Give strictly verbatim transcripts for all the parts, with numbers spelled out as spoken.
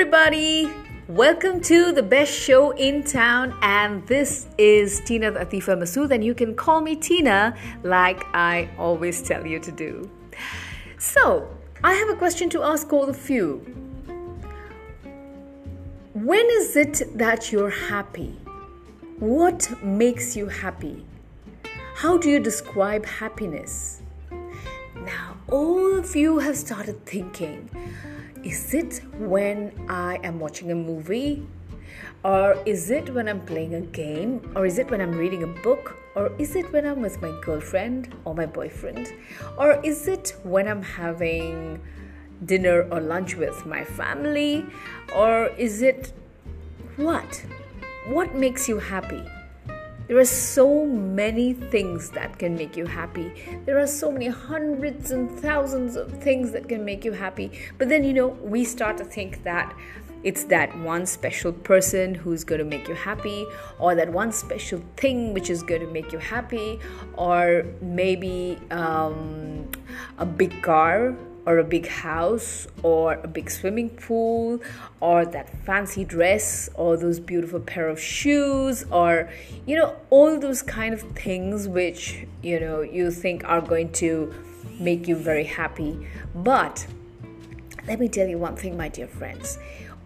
everybody, welcome to The Best Show in Town, and this is Tina Atifa Masood, and you can call me Tina like I always tell you to do. So, I have a question to ask all of you. When is it that you're happy? What makes you happy? How do you describe happiness? Now, all of you have started thinking, is it when I am watching a movie? Or is it when I'm playing a game? Or is it when I'm reading a book? Or is it when I'm with my girlfriend or my boyfriend? Or is it when I'm having dinner or lunch with my family? Or is it what? What makes you happy? There are so many things that can make you happy. There are so many hundreds and thousands of things that can make you happy. But then, you know, we start to think that it's that one special person who's going to make you happy, or that one special thing which is going to make you happy, or maybe um, a big car, or a big house, or a big swimming pool, or that fancy dress, or those beautiful pair of shoes, or, you know, all those kind of things which, you know, you think are going to make you very happy. But let me tell you one thing, my dear friends.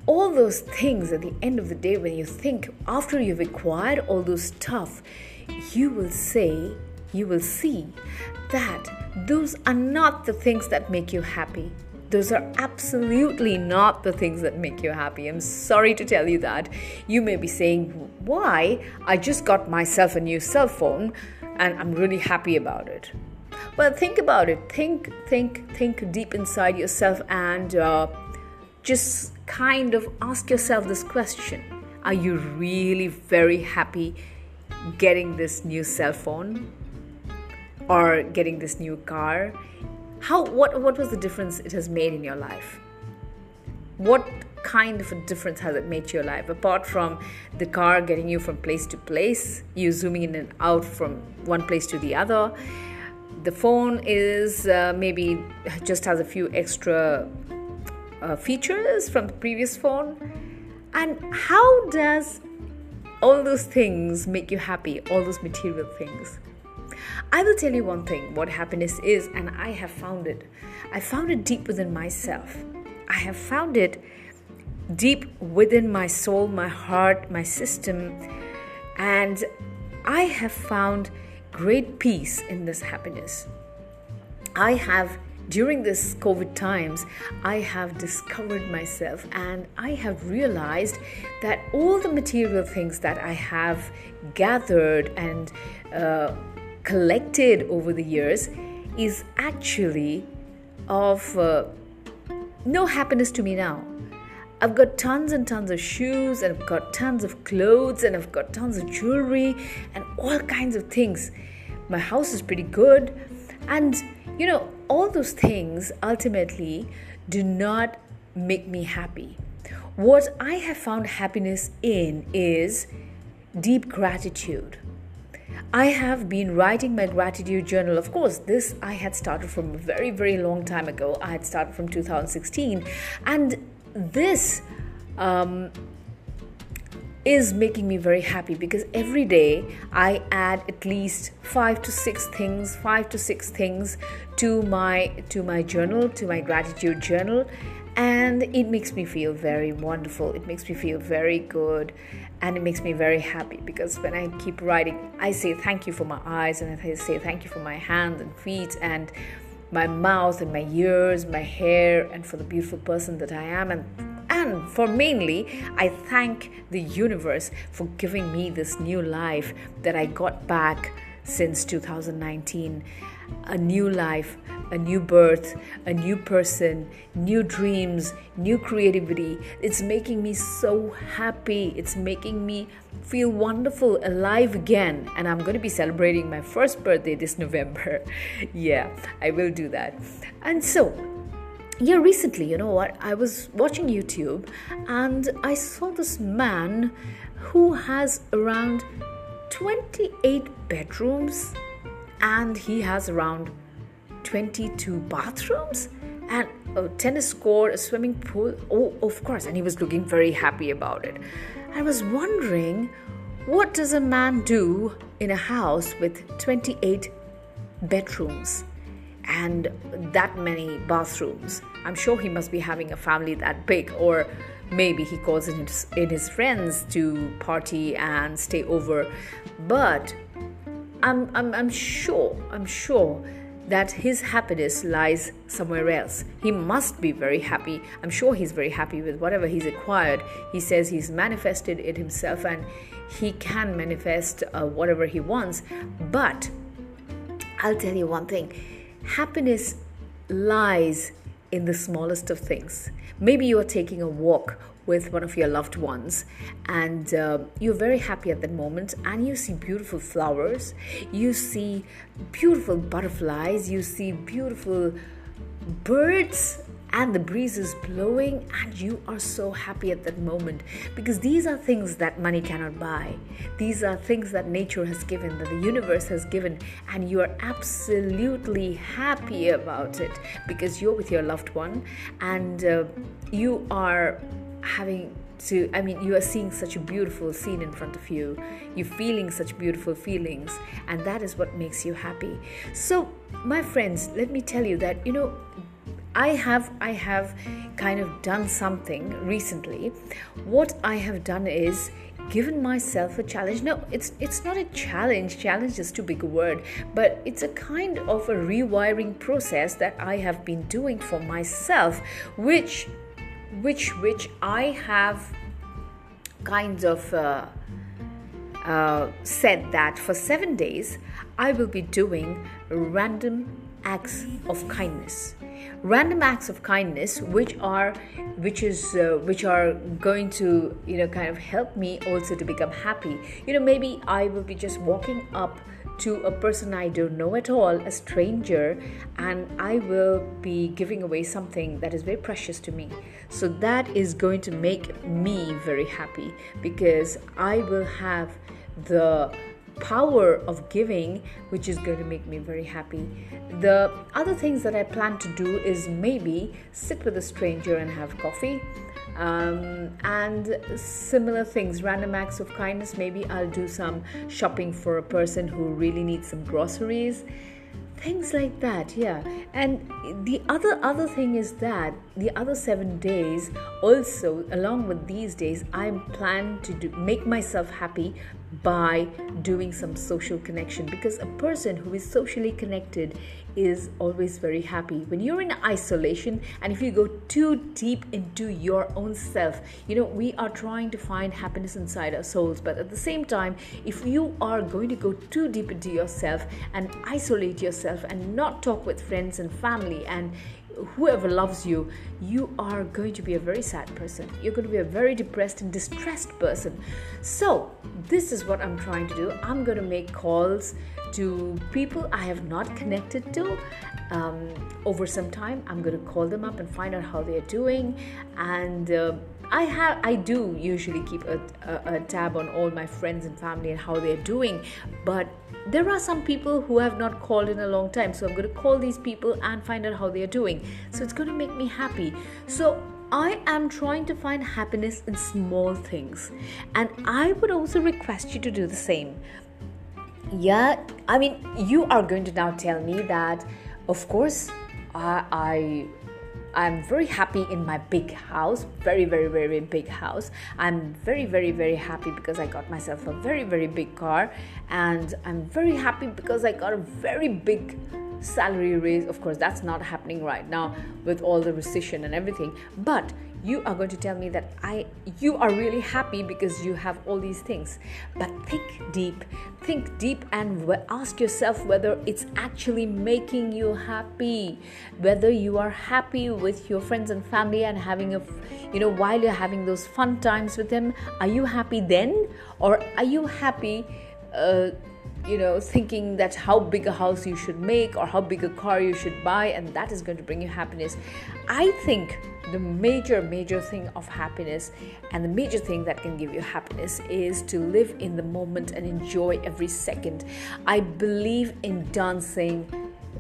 All those things, at the end of the day, when you think, after you've acquired all those stuff, you will say, you will see that those are not the things that make you happy. Those are absolutely not the things that make you happy. I'm sorry to tell you that. You may be saying, why? I just got myself a new cell phone and I'm really happy about it. Well, think about it. Think, think, think deep inside yourself and uh, just kind of ask yourself this question. Are you really very happy getting this new cell phone? Or getting this new car? How? What? What was the difference it has made in your life? What kind of a difference has it made to your life? Apart from the car getting you from place to place, you zooming in and out from one place to the other. The phone is uh, maybe just has a few extra uh, features from the previous phone. And how does all those things make you happy? All those material things. I will tell you one thing, what happiness is, and I have found it. I found it deep within myself. I have found it deep within my soul, my heart, my system, and I have found great peace in this happiness. I have, during this COVID times, I have discovered myself, and I have realized that all the material things that I have gathered and uh, collected over the years is actually of uh, no happiness to me now. I've got tons and tons of shoes, and I've got tons of clothes, and I've got tons of jewelry and all kinds of things. My house is pretty good, and you know, all those things ultimately do not make me happy. What I have found happiness in is deep gratitude. I have been writing my gratitude journal. Of course, this I had started from a very, very long time ago. I had started from two thousand sixteen. And this um, is making me very happy, because every day I add at least five to six things, five to six things to my, to my journal, to my gratitude journal. And it makes me feel very wonderful. It makes me feel very good. And it makes me very happy, because when I keep writing, I say thank you for my eyes, and I say thank you for my hands and feet and my mouth and my ears, my hair, and for the beautiful person that I am. And, and for mainly, I thank the universe for giving me this new life that I got back since two thousand nineteen. A new life, a new birth, a new person, new dreams, new creativity. It's making me so happy. It's making me feel wonderful, alive again. And I'm going to be celebrating my first birthday this November. Yeah, I will do that. And so, yeah, recently, you know what? I was watching YouTube and I saw this man who has around twenty-eight bedrooms. And he has around twenty-two bathrooms, and a tennis court, a swimming pool. Oh, of course. And he was looking very happy about it. I was wondering, what does a man do in a house with twenty-eight bedrooms and that many bathrooms? I'm sure he must be having a family that big, or maybe he calls in his, in his friends to party and stay over. But I'm, I'm, I'm sure, I'm sure that his happiness lies somewhere else. He must be very happy. I'm sure he's very happy with whatever he's acquired. He says he's manifested it himself and he can manifest uh, whatever he wants. But I'll tell you one thing. Happiness lies in the smallest of things. Maybe you are taking a walk with one of your loved ones and uh, you're very happy at that moment, and you see beautiful flowers, you see beautiful butterflies, you see beautiful birds, and the breeze is blowing, and you are so happy at that moment, because these are things that money cannot buy. These are things that nature has given, that the universe has given, and you are absolutely happy about it because you're with your loved one, and uh, you are having to, I mean, you are seeing such a beautiful scene in front of you. You're feeling such beautiful feelings, and that is what makes you happy. So, my friends, let me tell you that, you know, I have I have kind of done something recently. What I have done is given myself a challenge. No, it's it's not a challenge. Challenge is too big a word, but it's a kind of a rewiring process that I have been doing for myself, which which which I have kind of uh, uh, said that for seven days I will be doing random acts of kindness. Random acts of kindness, which are, which is, uh, which are going to, you know, kind of help me also to become happy. You know, maybe I will be just walking up to a person I don't know at all, a stranger, and I will be giving away something that is very precious to me. So that is going to make me very happy, because I will have the power of giving, which is going to make me very happy. The other things that I plan to do is maybe sit with a stranger and have coffee, um, and similar things, random acts of kindness. Maybe I'll do some shopping for a person who really needs some groceries, things like that. Yeah. And the other other thing is that the other seven days also, along with these days, I plan to do, make myself happy by doing some social connection, because a person who is socially connected is always very happy. When you're in isolation and if you go too deep into your own self, you know, we are trying to find happiness inside our souls, but at the same time, if you are going to go too deep into yourself and isolate yourself and not talk with friends and family and whoever loves you, you are going to be a very sad person. You're going to be a very depressed and distressed person. So this is what I'm trying to do. I'm going to make calls to people I have not connected to um, over some time. I'm going to call them up and find out how they are doing. And uh, I have, I do usually keep a, a, a tab on all my friends and family and how they are doing. But there are some people who have not called in a long time, so I'm going to call these people and find out how they are doing. So it's going to make me happy. So I am trying to find happiness in small things, and I would also request you to do the same. Yeah, I mean, you are going to now tell me that, of course, I... I I'm very happy in my big house, very, very, very big house. I'm very, very, very happy because I got myself a very, very big car. And I'm very happy because I got a very big salary raise. Of course, that's not happening right now with all the recession and everything. But you are going to tell me that I, you are really happy because you have all these things. But think deep, think deep and ask yourself whether it's actually making you happy, whether you are happy with your friends and family and having a, you know, while you're having those fun times with them, are you happy then? Or are you happy, uh, you know, thinking that how big a house you should make or how big a car you should buy, and that is going to bring you happiness. I think the major, major thing of happiness and the major thing that can give you happiness is to live in the moment and enjoy every second. I believe in dancing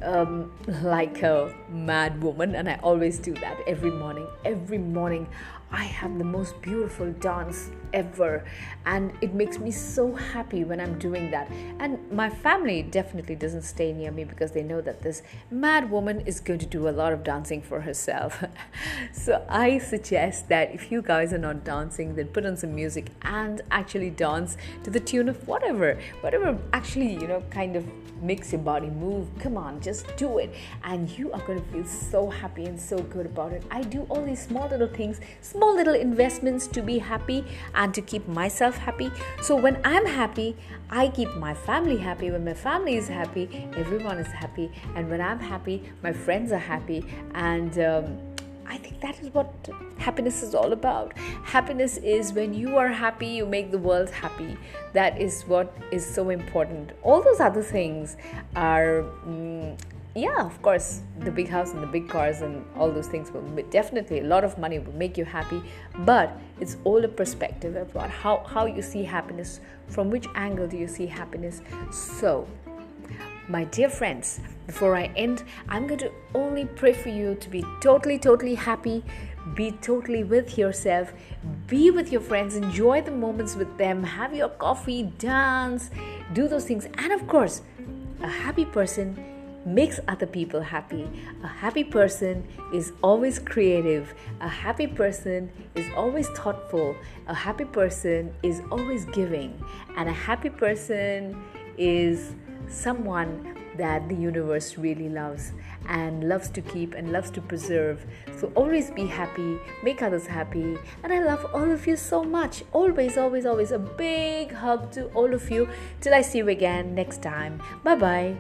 um, like a mad woman, and I always do that every morning. Every morning I have the most beautiful dance ever, and it makes me so happy when I'm doing that. And my family definitely doesn't stay near me because they know that this mad woman is going to do a lot of dancing for herself. So I suggest that if you guys are not dancing, then put on some music and actually dance to the tune of whatever whatever actually, you know, kind of makes your body move. Come on, just do it, and you are going to feel so happy and so good about it. I do all these small little things, small little investments to be happy and to keep myself happy. So when I'm happy, I keep my family happy. When my family is happy, everyone is happy. And when I'm happy, my friends are happy. And um, I think that is what happiness is all about. Happiness is when you are happy, you make the world happy. That is what is so important. All those other things are... Mm, yeah, of course, the big house and the big cars and all those things will definitely, a lot of money will make you happy, but it's all a perspective about how, how you see happiness, from which angle do you see happiness. So, my dear friends, before I end, I'm going to only pray for you to be totally, totally happy, be totally with yourself, be with your friends, enjoy the moments with them, have your coffee, dance, do those things. And of course, a happy person makes other people happy. A happy person is always creative. A happy person is always thoughtful. A happy person is always giving. And a happy person is someone that the universe really loves and loves to keep and loves to preserve. So always be happy, make others happy, and I love all of you so much. Always, always, always a big hug to all of you. Till I see you again next time. Bye bye.